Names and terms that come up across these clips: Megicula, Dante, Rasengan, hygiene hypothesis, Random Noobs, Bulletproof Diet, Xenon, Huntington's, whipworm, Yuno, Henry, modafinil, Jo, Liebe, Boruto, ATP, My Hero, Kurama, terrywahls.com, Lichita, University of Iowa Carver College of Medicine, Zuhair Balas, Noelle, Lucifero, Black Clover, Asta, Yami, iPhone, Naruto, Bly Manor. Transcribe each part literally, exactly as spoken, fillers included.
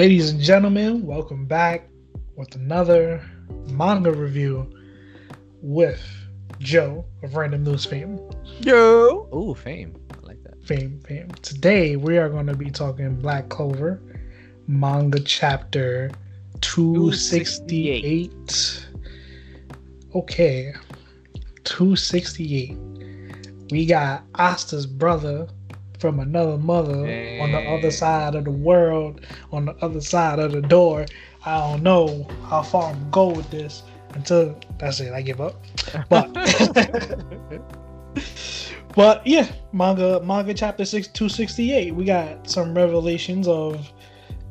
Ladies and gentlemen, welcome back with another manga review with Jo of Random Noobs fame. Jo! Ooh, fame. I like that. Fame, fame. Today we are going to be talking Black Clover, manga chapter two sixty-eight. two sixty-eight. Okay, two sixty-eight. We got Asta's brother from another mother. Dang. On the other side of the world, on the other side of the door. I don't know how far I'm going with this until that's it. I give up. But but yeah, manga manga chapter six two sixty eight. We got some revelations of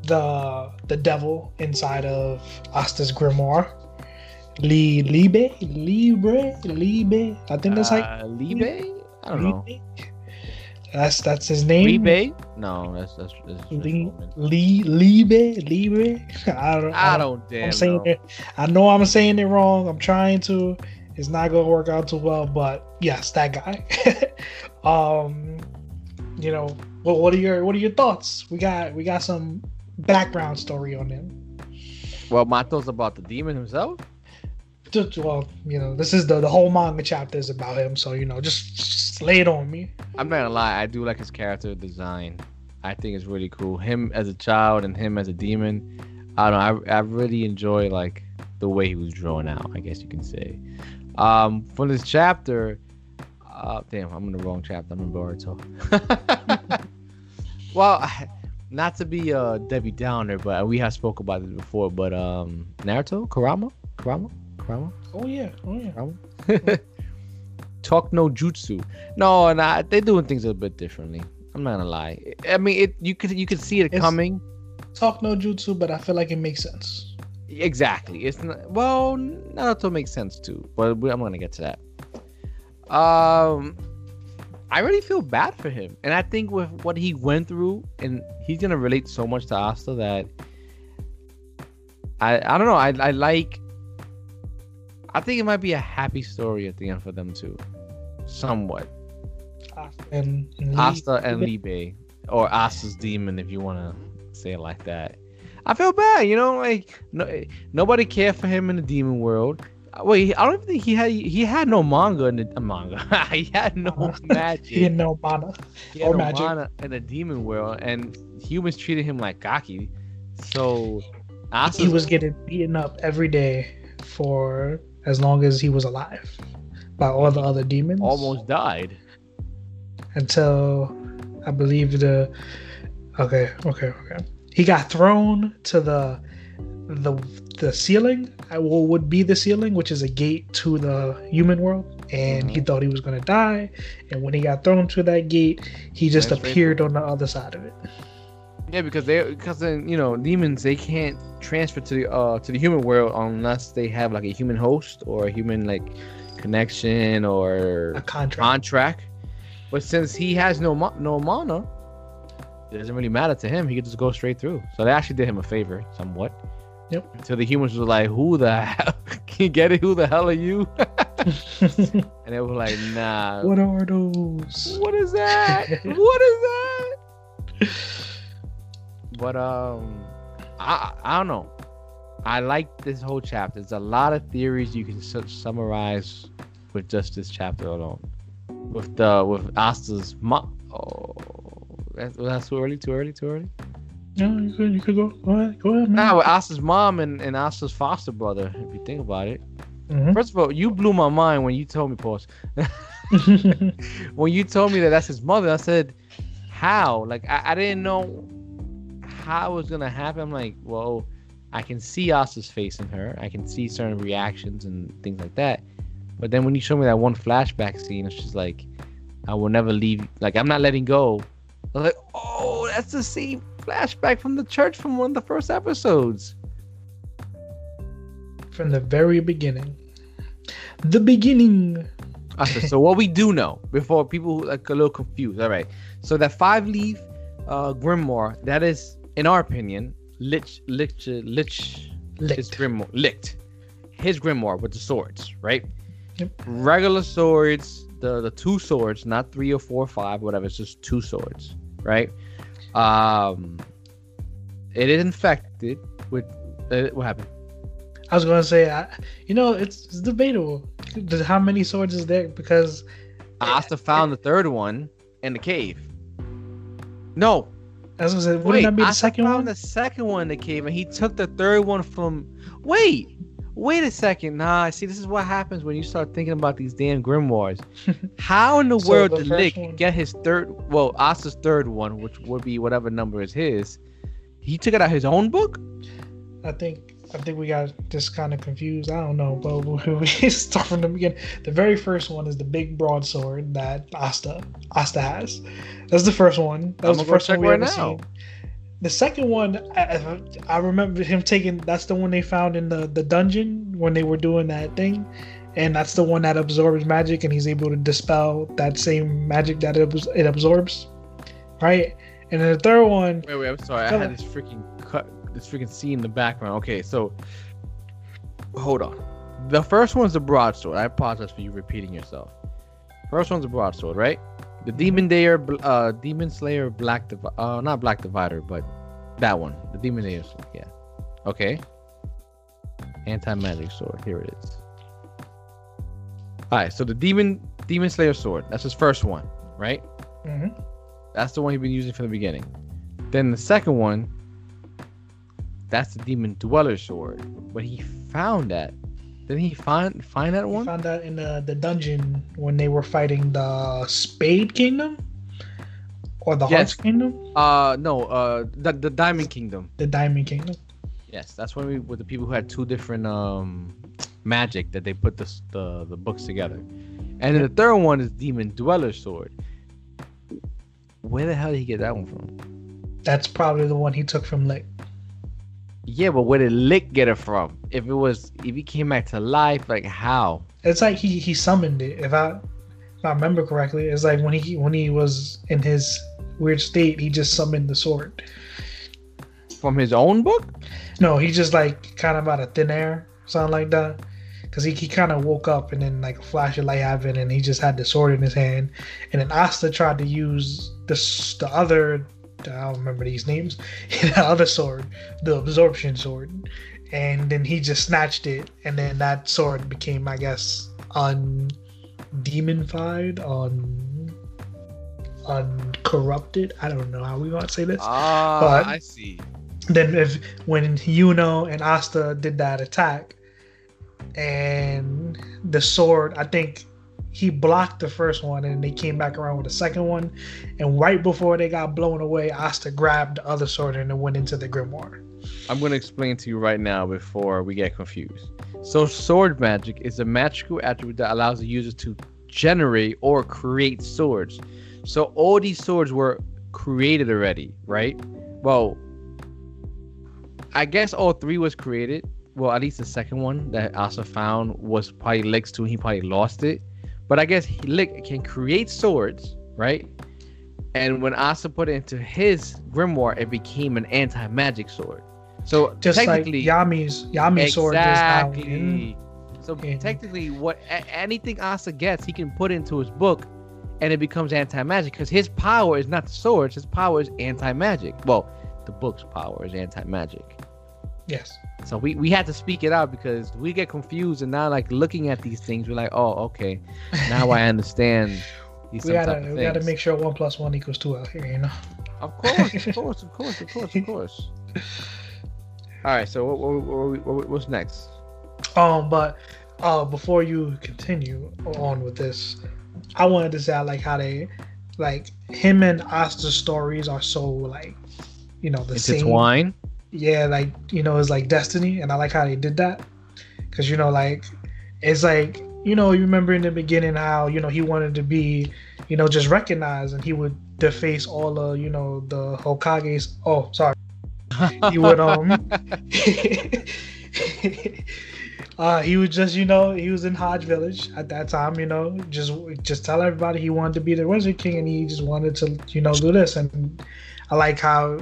the the devil inside of Asta's grimoire. Li Liebe Libre Liebe. I think that's like uh, Liebe. I don't know. Liebe? That's that's his name. Liebe? No, that's that's, that's Li, Li Liebe Libre. I don't. I don't. I, damn I'm saying it. I know I'm saying it wrong. I'm trying to. It's not gonna work out too well. But yes, that guy. um, you know, what what are your what are your thoughts? We got we got some background story on him. Well, my thoughts about the demon himself. Well, you know, this is the the whole manga chapter is about him, so you know, just, just lay it on me. I'm not gonna lie, I do like his character design. I think it's really cool. Him as a child and him as a demon. I don't know. I I really enjoy like the way he was drawn out, I guess you can say. Um, for this chapter, uh, damn, I'm in the wrong chapter. I'm in Boruto. Well, I, not to be uh Debbie Downer, but we have spoke about this before. But um, Naruto, Kurama, Kurama. Kurama? Oh yeah, oh yeah. Talk no jutsu. No, nah, they're doing things a bit differently. I'm not gonna lie. I mean, it you could you could see it it's coming. Talk no jutsu, but I feel like it makes sense. Exactly. It's not, well, Naruto makes sense too, but I'm gonna get to that. Um, I really feel bad for him, and I think with what he went through, and he's gonna relate so much to Asta that I I don't know. I I like. I think it might be a happy story at the end for them too, somewhat. Asta and, and Asta and Liebe, or Asta's demon, if you want to say it like that. I feel bad, you know, like no, nobody cared for him in the demon world. Wait, I don't even think he had he had no manga in the uh, manga. He had no magic. He had no mana. He had or no magic. Mana in the demon world, and humans treated him like gaki. So Asta's, he was getting beaten up every day for as long as he was alive by all the other demons. Almost died. Until I believe the Okay, okay, okay. He got thrown to the the the ceiling, what would be the ceiling, which is a gate to the human world. And mm-hmm. He thought he was gonna die. And when he got thrown to that gate, he just That's appeared right. on the other side of it. Yeah, because they, because then you know, demons they can't transfer to the uh to the human world unless they have like a human host or a human like connection or a contract. contract. But since he has no no mana, it doesn't really matter to him. He could just go straight through. So they actually did him a favor, somewhat. Yep. Until the humans were like, "Who the hell can you get it? Who the hell are you?" And they were like, "Nah." What are those? What is that? What is that? But um, I I don't know. I like this whole chapter. There's a lot of theories you can su- summarize with just this chapter alone. With the with Asta's mom. Oh, that's, that's too early. Too early. Too early. No, you could you could go go ahead. Go ahead, man. Nah, with Asta's mom and, and Asta's foster brother. If you think about it. Mm-hmm. First of all, you blew my mind when you told me, pause. When you told me that that's his mother, I said, how? Like I, I didn't know how it was gonna happen. I'm like, well, I can see Asta's face in her, I can see certain reactions and things like that, but then when you show me that one flashback scene, it's just like, I will never leave, like I'm not letting go. I was like, oh, that's the same flashback from the church from one of the first episodes, from the very beginning the beginning Asta. So what we do know before people like a little confused, all right, so that five leaf uh grimoire, that is, in our opinion, Lich, Lich, Lich, licked. his grimoire, licked his grimoire with the swords, right? Yep. Regular swords, the, the two swords, not three or four or five, whatever. It's just two swords, right? Um, it is infected with uh, what happened? I was going to say, I, you know, it's, it's debatable. How many swords is there? Because Asta found it, the third one in the cave. No. I was going to say, wouldn't that be the second one? Wait, Asta found the second one in the cave, and he took the third one from... Wait! Wait a second. Nah, see, this is what happens when you start thinking about these damn grimoires. How in the so world the did Lick one... get his third... Well, Asta's third one, which would be whatever number is his. He took it out of his own book? I think... I think we got just kind of confused. I don't know, but we start from the beginning. The very first one is the big broadsword that Asta Asta has. That's the first one. That was the first one we ever seen. The second one, I, I remember him taking. That's the one they found in the, the dungeon when they were doing that thing, and that's the one that absorbs magic, and he's able to dispel that same magic that it, it absorbs, right? And then the third one. Wait, wait, I'm sorry. I had this freaking cut. This freaking scene in the background. Okay, so hold on. The first one's the broadsword. I apologize for you repeating yourself. First one's the broadsword, right? The demon dayer, uh, demon slayer, black, Div- uh, not black divider, but that one, the demon dayer. Yeah. Okay. Anti magic sword. Here it is. All right. So the demon, demon slayer sword. That's his first one, right? Mm-hmm. That's the one he's been using from the beginning. Then the second one. That's the demon dweller sword, but he found that. Didn't he find find that one? He found that in the, the dungeon when they were fighting the Spade Kingdom, or the yes. Hearts Kingdom. Uh, no, uh, the the Diamond Kingdom. The Diamond Kingdom. Yes, that's when we with the people who had two different um magic that they put the the, the books together, and then the third one is demon dweller sword. Where the hell did he get that one from? That's probably the one he took from Lick. Yeah, but where did Lick get it from? If it was, if he came back to life, like how? It's like he, he summoned it. If I if I remember correctly, it's like when he when he was in his weird state, he just summoned the sword from his own book. No, he just like kind of out of thin air, something like that. Cause he, he kind of woke up and then like a flash of light happened and he just had the sword in his hand. And then Asta tried to use this the other. I don't remember these names. The other sword, the absorption sword, and then he just snatched it, and then that sword became, I guess, undemonified, un uncorrupted. I don't know how we want to say this. Ah, but I see. Then if when Yuno and Asta did that attack, and the sword, I think. He blocked the first one, and they came back around with the second one. And right before they got blown away, Asta grabbed the other sword and it went into the grimoire. I'm going to explain to you right now before we get confused. So sword magic is a magical attribute that allows the user to generate or create swords. So all these swords were created already, right? Well, I guess all three was created. Well, at least the second one that Asta found was probably Lick's too. He probably lost it. But I guess he, Lick can create swords, right? And when Asta put it into his grimoire, it became an anti-magic sword. So just technically, like Yami's Yami exactly. sword is now in. So yeah. Technically, what a- anything Asta gets, he can put into his book, and it becomes anti-magic because his power is not the swords; his power is anti-magic. Well, the book's power is anti-magic. Yes. So we, we had to speak it out because we get confused and now like looking at these things, we're like, oh, okay, now I understand. These we gotta we things. gotta make sure one plus one equals two out here, you know. Of course, of course, of course, of course, of course. All right. So what, what, what, what's next? Um, but uh, before you continue on with this, I wanted to say I like how they like him and Asta's stories are so like you know the it's same. Intertwined. Yeah, like, you know, it's like destiny, and I like how they did that. Because, you know, like, it's like, you know, you remember in the beginning how, you know, he wanted to be, you know, just recognized, and he would deface all the, you know, the Hokage's. Oh, sorry. He would, um, uh, he would just, you know, he was in Hodge Village at that time, you know, just, just tell everybody he wanted to be the Wizard King, and he just wanted to, you know, do this. And I like how,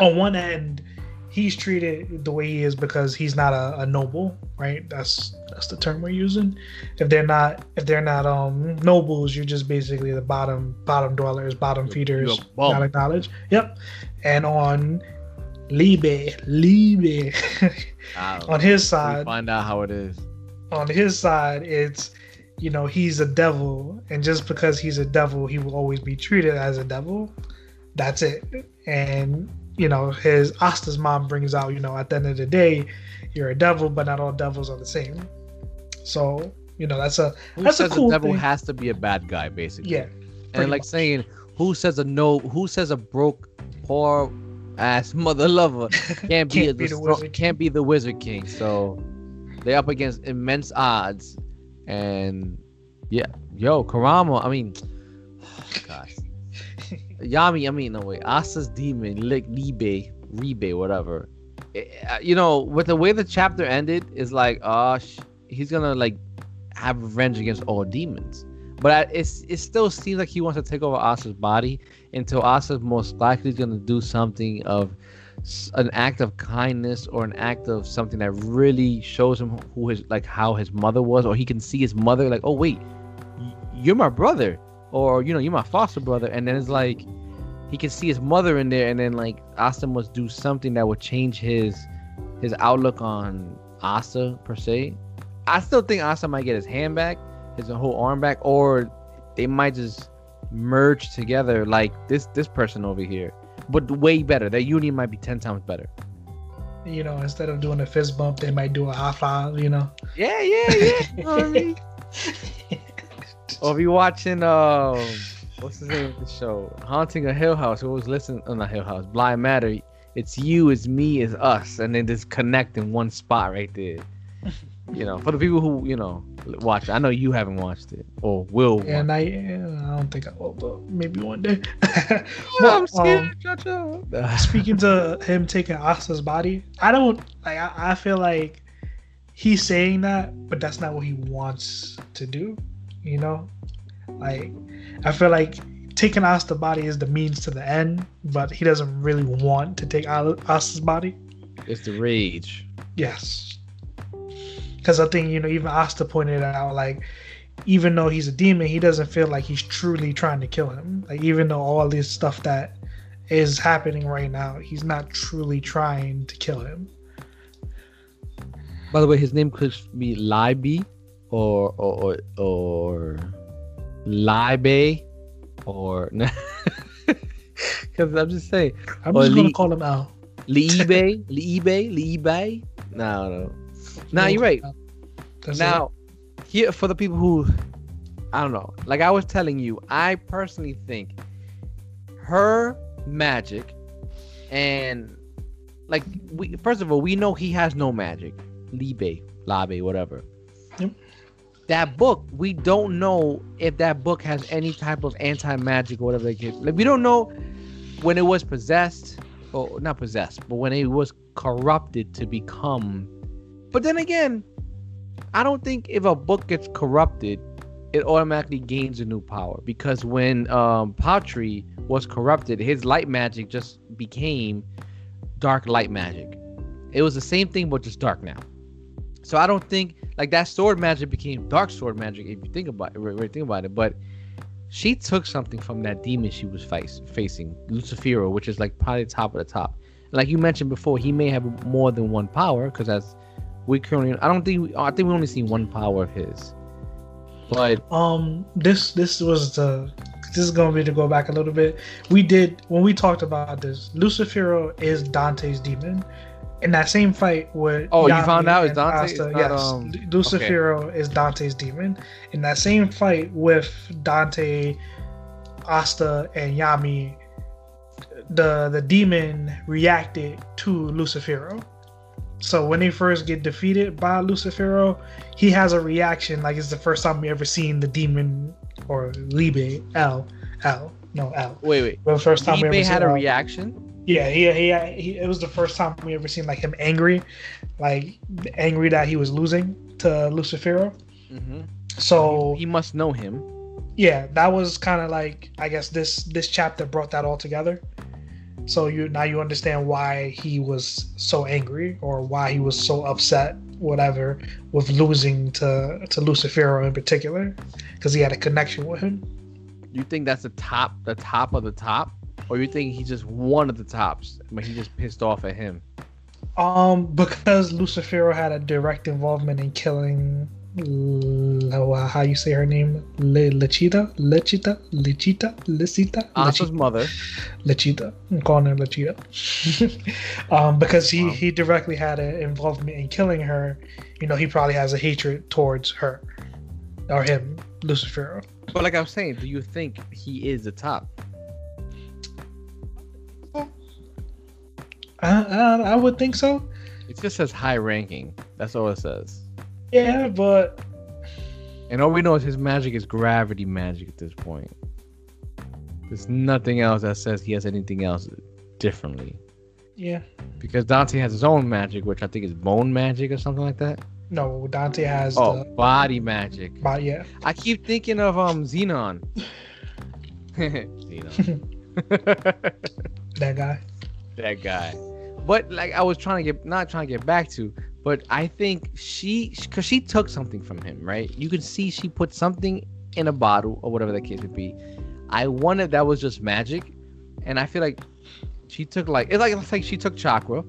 on one end, he's treated the way he is because he's not a, a noble, right? That's that's the term we're using. If they're not if they're not um nobles, you're just basically the bottom bottom dwellers, bottom feeders, not acknowledged. Yep. And on Liebe, Liebe. Wow. On his side, we find out how it is. On his side, it's, you know, he's a devil, and just because he's a devil, he will always be treated as a devil. That's it. And you know, his Asta's mom brings out, you know, at the end of the day, you're a devil, but not all devils are the same. So you know, that's a who that's says a cool. The devil thing. Has to be a bad guy, basically. Yeah, and like much. Saying, who says a no? Who says a broke, poor ass mother lover can't, can't be, a, be the, the wizard can't be the wizard king? So they're up against immense odds, and yeah, yo, Kurama. I mean, oh, gosh, Yami. I mean, no way. Asta's demon, Lick, Libe, Ribe, whatever. It, you know, with the way the chapter ended, is like, ah, uh, sh- he's gonna like have revenge against all demons. But it's it still seems like he wants to take over Asta's body until Asta most likely is going to do something of an act of kindness or an act of something that really shows him who his like how his mother was, or he can see his mother like, oh wait, you're my brother, or you know, you're my foster brother, and then it's like he can see his mother in there, and then like Asta must do something that would change his his outlook on Asta per se. I still think Asta might get his hand back. His whole arm back, or they might just merge together like this this person over here, but way better. Their union might be ten times better. You know, instead of doing a fist bump, they might do a high five. You know. Yeah, yeah, yeah. You know what I mean? Or if you're watching, um, what's the name of the show? Haunting a Hill House. Who was listening? Oh, not Hill House. Bly Manor. It's you, it's me, it's us, and then just connect in one spot right there. You know, for the people who, you know, watch it. I know you haven't watched it or will. Yeah, and I, I don't think I will, but maybe one day. Well, well, I'm scared. Um, speaking to him taking Asta's body, I don't, like, I, I feel like he's saying that, but that's not what he wants to do, you know? Like, I feel like taking Asta's body is the means to the end, but he doesn't really want to take Asta's body. It's the rage. Yes. Because I think, you know, even Asta pointed out, like, even though he's a demon, he doesn't feel like he's truly trying to kill him. Like, even though all this stuff that is happening right now, he's not truly trying to kill him. By the way, his name could be Libe or or or, or Libe or because I'm just saying. I'm just gonna Li- call him out. Libe, Libe, Libe. No, no. Now you're right. That's now, it. Here for the people who, I don't know. Like I was telling you, I personally think her magic, and like we first of all, we know he has no magic. Libe, Labe, whatever. Yep. That book, we don't know if that book has any type of anti-magic or whatever they get. Like we don't know when it was possessed, or not possessed, but when it was corrupted to become. But then again, I don't think if a book gets corrupted, it automatically gains a new power. Because when um, Paltry was corrupted, his light magic just became dark light magic. It was the same thing, but just dark now. So I don't think like that sword magic became dark sword magic. If you think about it, right, right, think about it. But she took something from that demon she was face, facing, Lucifero, which is like probably top of the top. Like you mentioned before, he may have more than one power because that's. We currently, I don't think, we, I think we only see one power of his. But um, this this was the, this is going to be to go back a little bit. We did, when we talked about this, Lucifero is Dante's demon. In that same fight with Oh, Yami you found out it's Dante? Asta, it's not, yes, um, Lucifero okay. is Dante's demon. In that same fight with Dante, Asta, and Yami, the, the demon reacted to Lucifero. So when they first get defeated by Lucifero, he has a reaction like it's the first time we ever seen the demon or Libe L L no L. Wait wait. The first time Libe we ever had seen a reaction. Yeah, he, he he. It was the first time we ever seen like him angry, like angry that he was losing to Lucifero. Mm-hmm. So he, he must know him. Yeah, that was kind of like I guess this this chapter brought that all together. So you now you understand why he was so angry or why he was so upset, whatever, with losing to, to Lucifero in particular, because he had a connection with him. You think that's the top, the top of the top? or you think he's just one of the tops, but he just pissed off at him? Um, because Lucifero had a direct involvement in killing, L how you say her name, Lichita, Lichita, Lichita, Lichita, Asta's mother, Lichita. I'm calling her Lichita. um, because he wow. he directly had an involvement in killing her. You know, he probably has a hatred towards her or him, Lucifero. But like I was saying, do you think he is the top? I, I, I would think so. It just says high ranking. That's all it says. Yeah, but... And all we know is his magic is gravity magic at this point. There's nothing else that says he has anything else differently. Yeah. Because Dante has his own magic, which I think is bone magic or something like that. No, Dante has... Oh, the... body magic. Body, yeah. I keep thinking of um Xenon. Xenon. That guy. That guy. But like I was trying to get... Not trying to get back to... But I think she, because she took something from him, right? You can see she put something in a bottle or whatever that case would be. I wonder if that was just magic. And I feel like she took like, it's like, it's like she took chakra.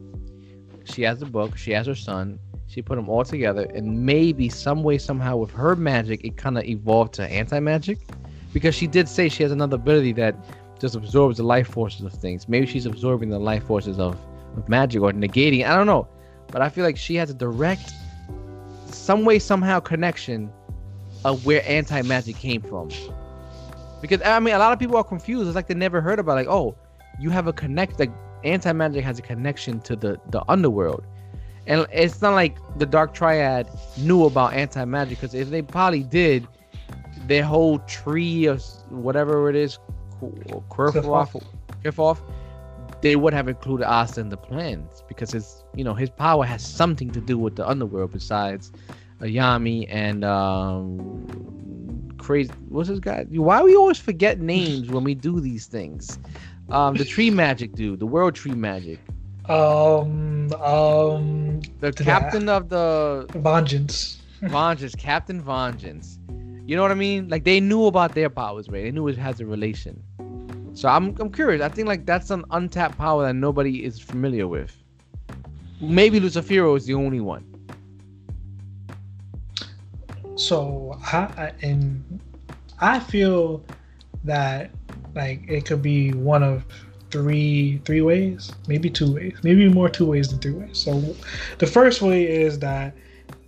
She has the book. She has her son. She put them all together. And maybe some way, somehow with her magic, it kind of evolved to anti-magic. Because she did say she has another ability that just absorbs the life forces of things. Maybe she's absorbing the life forces of, of magic or negating. I don't know. But I feel like she has a direct, some way, somehow connection of where anti-magic came from. Because, I mean, a lot of people are confused. It's like they never heard about, like, oh, you have a connect, like, anti-magic has a connection to the, the underworld. And it's not like the Dark Triad knew about anti-magic, because if they probably did, their whole tree of whatever it is, Kerfoff, Kerfoff, they would have included Asta in the plans, because his, you know, his power has something to do with the underworld besides Yami and um, crazy. What's this guy? Why we always forget names when we do these things? Um, the tree magic dude, the world tree magic. Um, um, the captain that. of the Vengeance. Vengeance, Captain Vengeance. You know what I mean? Like they knew about their powers, right? They knew it has a relation. So I'm I'm curious. I think like that's an untapped power that nobody is familiar with. Maybe Lucifero is the only one. So I and I feel that like it could be one of three three ways, maybe two ways, maybe more two ways than three ways. So the first way is that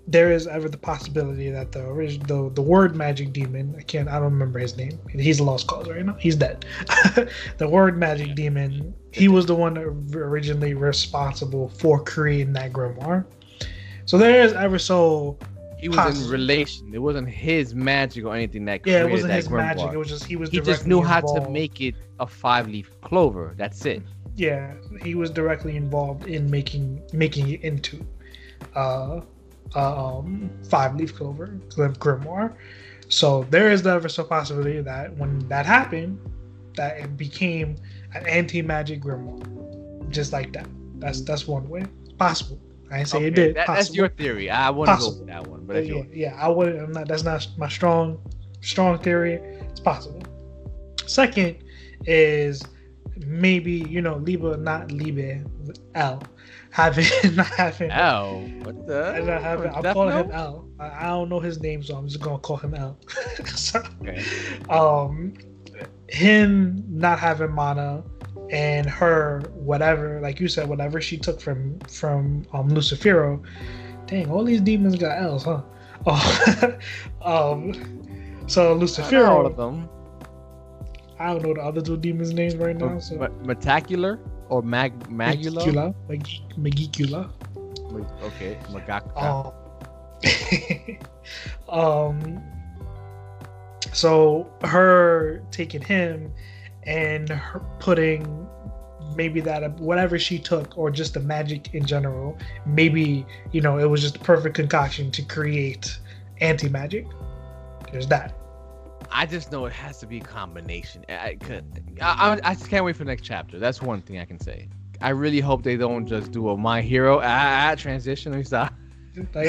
there is ever the possibility that the original, the, the word magic demon, I can't, I don't remember his name. He's a lost cause right now. He's dead. The word magic demon, he was the one originally responsible for creating that grimoire. So there is ever so... He was in relation. It wasn't his magic or anything that created that grimoire. Yeah, it wasn't his grimoire. magic. It was just, he was He just knew how involved. to make it a five-leaf clover. That's it. Yeah, he was directly involved in making, making it into... Uh, um five leaf clover grimoire. So there is the ever so possibility that when that happened, that it became an anti-magic grimoire just like that. That's that's one way. Possible. I didn't say okay, it did that, that's your theory. I wouldn't possible. go with that one, but that's yeah, your... yeah I wouldn't. I'm not that's not my strong strong theory. It's possible. Second is maybe, you know, Liebe, not Liebe, L. Having, not having. L. What the? Not having, I'm calling him L. I, I don't know his name, so I'm just gonna call him L. So, okay. Um, him not having mana, and her whatever, like you said, whatever she took from from um Lucifero. Dang, all these demons got L's, huh? Oh, um, so Lucifero. All of them. I don't know the other two demons' names right now. So. Metacular or Mag Magula? Megicula. Okay, Magaka. Um, um, so her taking him and her putting maybe that whatever she took, or just the magic in general, maybe, you know, it was just the perfect concoction to create anti-magic. There's that. I just know it has to be a combination. I could, I, I, I just can't wait for the next chapter. That's one thing I can say. I really hope they don't just do a My Hero ah, ah, transition. Or like,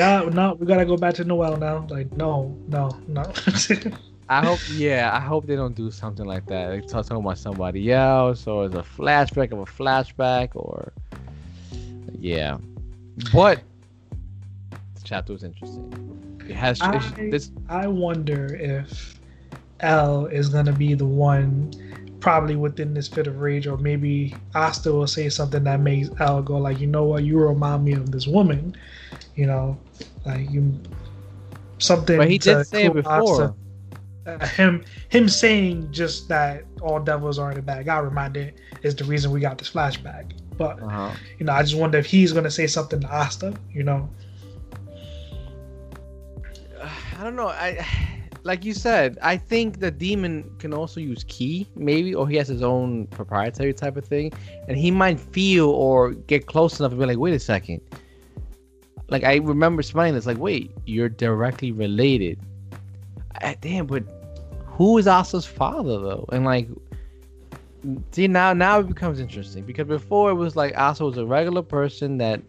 ah, no, we gotta go back to Noelle now. Like, no, no, no. I, I hope, yeah, I hope they don't do something like that. Like talking about somebody else, or it's a flashback of a flashback, or yeah. But this chapter was interesting. It has. I, it, this, I wonder if L is gonna be the one, probably within this fit of rage, or maybe Asta will say something that makes L go like, you know what, you remind me of this woman, you know, like you something. But he did say it before. Asta. Uh, him him saying just that all devils are in the bag, I reminded, is the reason we got this flashback. But uh-huh. you know, I just wonder if he's gonna say something to Asta. You know, I don't know. I like you said, I think the demon can also use ki, maybe, or he has his own proprietary type of thing, and he might feel or get close enough to be like, wait a second. Like I remember smiling. It's like, wait, you're directly related. Damn, but who is Asta's father though? And like, see, now now it becomes interesting, because before it was like Asta was a regular person that,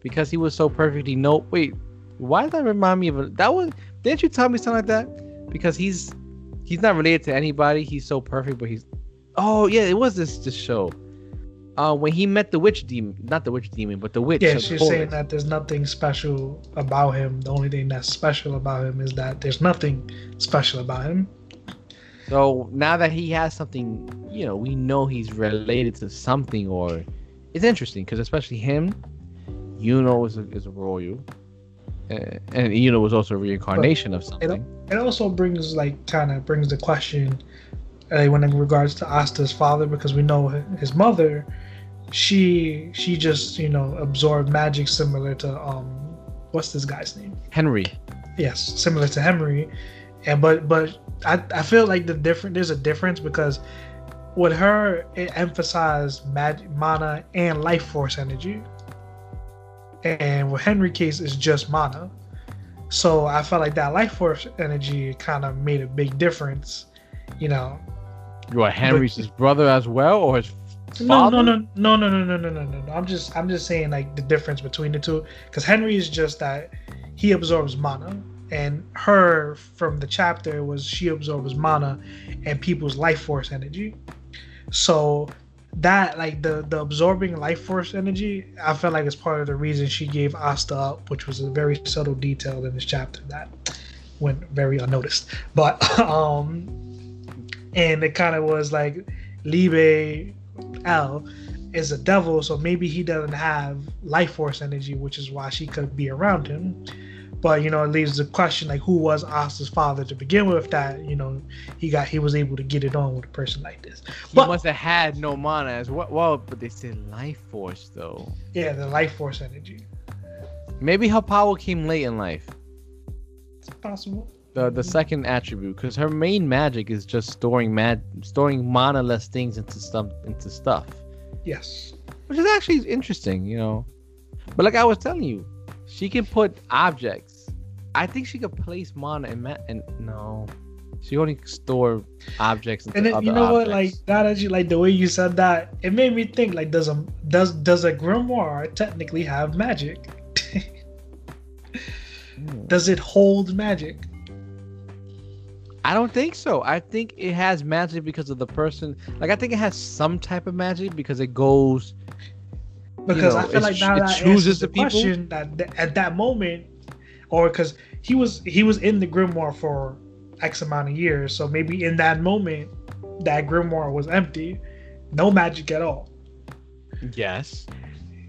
because he was so perfectly no wait, why does that remind me of a, that was didn't you tell me something like that? Because he's he's not related to anybody. He's so perfect, but he's oh yeah, it was this this show. Uh, when he met the witch demon, not the witch demon, but the witch. Yeah, she's saying that there's nothing special about him. The only thing that's special about him is that there's nothing special about him. So now that he has something, you know, we know he's related to something, or it's interesting because especially him, Yuno is a, is a royal, uh, and Yuno was also a reincarnation but of something. It, it also brings like kind of brings the question, uh, when in regards to Asta's father, because we know his mother. She she just, you know, absorbed magic similar to um what's this guy's name? Henry. Yes, similar to Henry. And but but I, I feel like the different there's a difference, because with her it emphasized magic, mana, and life force energy. And with Henry's case it's just mana. So I felt like that life force energy kind of made a big difference, you know. You are Henry's but, his brother as well, or his No, no, no, no, no, no, no, no, no, no. I'm just, I'm just saying like the difference between the two, because Henry is just that he absorbs mana, and her from the chapter was she absorbs mana and people's life force energy. So that like the the absorbing life force energy, I felt like it's part of the reason she gave Asta up, which was a very subtle detail in this chapter that went very unnoticed. But um, and it kind of was like Liebe. L is a devil, so maybe he doesn't have life force energy, which is why she could be around him. But you know, it leaves the question like, who was Asta's father to begin with? That you know, he got he was able to get it on with a person like this. He but, must have had no mana as well. Well, but they said life force though. Yeah, the life force energy. Maybe her power came late in life. It's possible. The, the second attribute, because her main magic is just storing mad storing mana-less things into stuff into stuff. Yes, which is actually interesting, you know. But like I was telling you, she can put objects. I think she could place mana in ma- and no, she only store objects. Into and then, other you know objects. What? Like now that you like the way you said that, it made me think like, does a does does a grimoire technically have magic? mm. Does it hold magic? I don't think so. I think it has magic because of the person. Like I think it has some type of magic because it goes. Because you know, I feel like now it that chooses the people. Question that th- at that moment, or because he was he was in the grimoire for X amount of years, so maybe in that moment that grimoire was empty, no magic at all. Yes.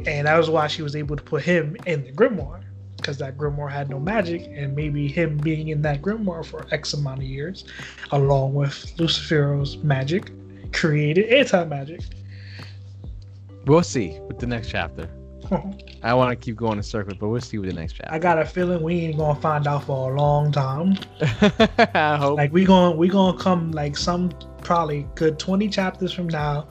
And that was why she was able to put him in the grimoire. Because that grimoire had no magic, and maybe him being in that grimoire for X amount of years, along with Lucifero's magic, created anti-magic. We'll see with the next chapter. I want to keep going in circles, but we'll see with the next chapter. I got a feeling we ain't gonna find out for a long time. I hope. Like we gonna we gonna come like some probably good twenty chapters from now,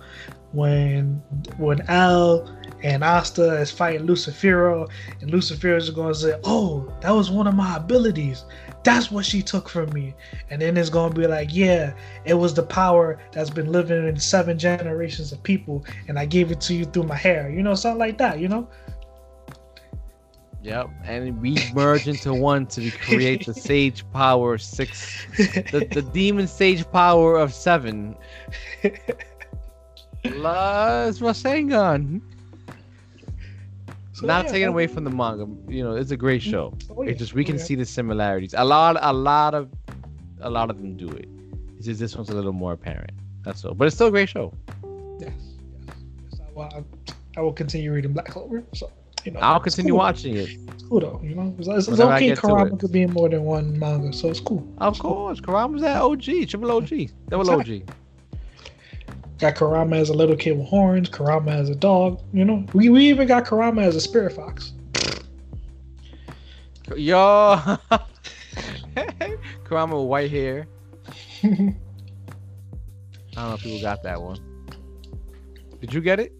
when when Al. And Asta is fighting Lucifero, and Lucifero is going to say, oh, that was one of my abilities. That's what she took from me. And then it's going to be like, yeah, it was the power that's been living in seven generations of people, and I gave it to you through my hair. You know, something like that, you know? Yep, and we merge into one to create the sage power six, the, the demon sage power of seven. Plus Rasengan. So, Not yeah, taken well, away from the manga, you know, it's a great show. Oh, yeah, it's just we can oh, yeah. see the similarities. A lot, a lot of, a lot of them do it. It's just this one's a little more apparent. That's all, but it's still a great show. Yes, yes, yes. I, well, I, I will continue reading Black Clover. So. You know, I'll continue cool. watching it. It's cool though, you know. It's, it's, it's okay. Kurama it. could be in more than one manga, so it's cool. Of it's course, cool. Kurama's that O G, triple O G, double O G. Got Kurama as a little kid with horns. Kurama as a dog. You know, we we even got Kurama as a spirit fox. Yo, Kurama with white hair. I don't know if people got that one. Did you get it?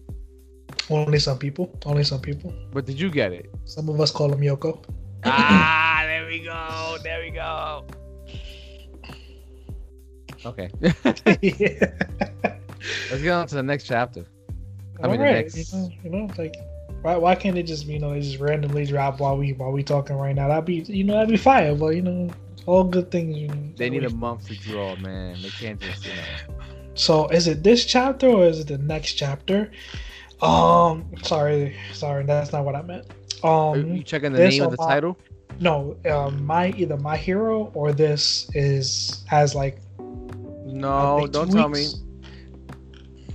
Only some people. Only some people. But did you get it? Some of us call him Yoko. Ah, there we go. There we go. Okay. Yeah. Let's get on to the next chapter. I All mean, right. the next. You know, you know, like, why why can't it just, you know, it just randomly drop while we while we talking right now? That'd be, you know, that'd be fire. But you know, all good things. You know, they need we... a month to draw, man. They can't just, you know. So is it this chapter or is it the next chapter? Um, sorry, sorry, that's not what I meant. Um, Are you checking the name of the my, title? No, um, my either My Hero or this is has like. No, don't weeks. tell me.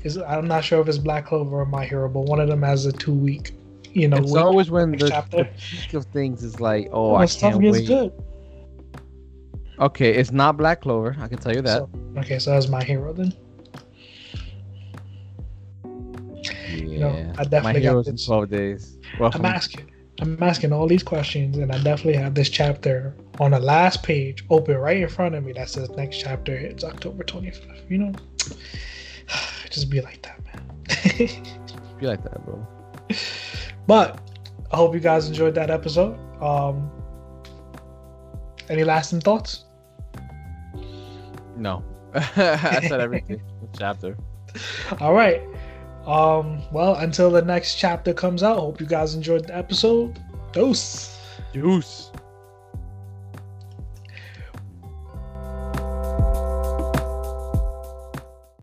Is I'm not sure if it's Black Clover or My Hero, but one of them has a two week. You know, it's week, always when the, the peak of things is like, oh, well, I can't wait. Good. Okay, it's not Black Clover. I can tell you that. So, okay, so that's My Hero then. Yeah. You know, I definitely got this. twelve days. Roughly. I'm asking, I'm asking all these questions, and I definitely have this chapter on the last page open right in front of me. That says next chapter. It's October twenty-fifth. You know, just be like that, man. Be like that, bro. But I hope you guys enjoyed that episode. Um, any lasting thoughts? No, I said everything. Chapter. All right. Um, well, until the next chapter comes out, hope you guys enjoyed the episode. Deuce. Deuce.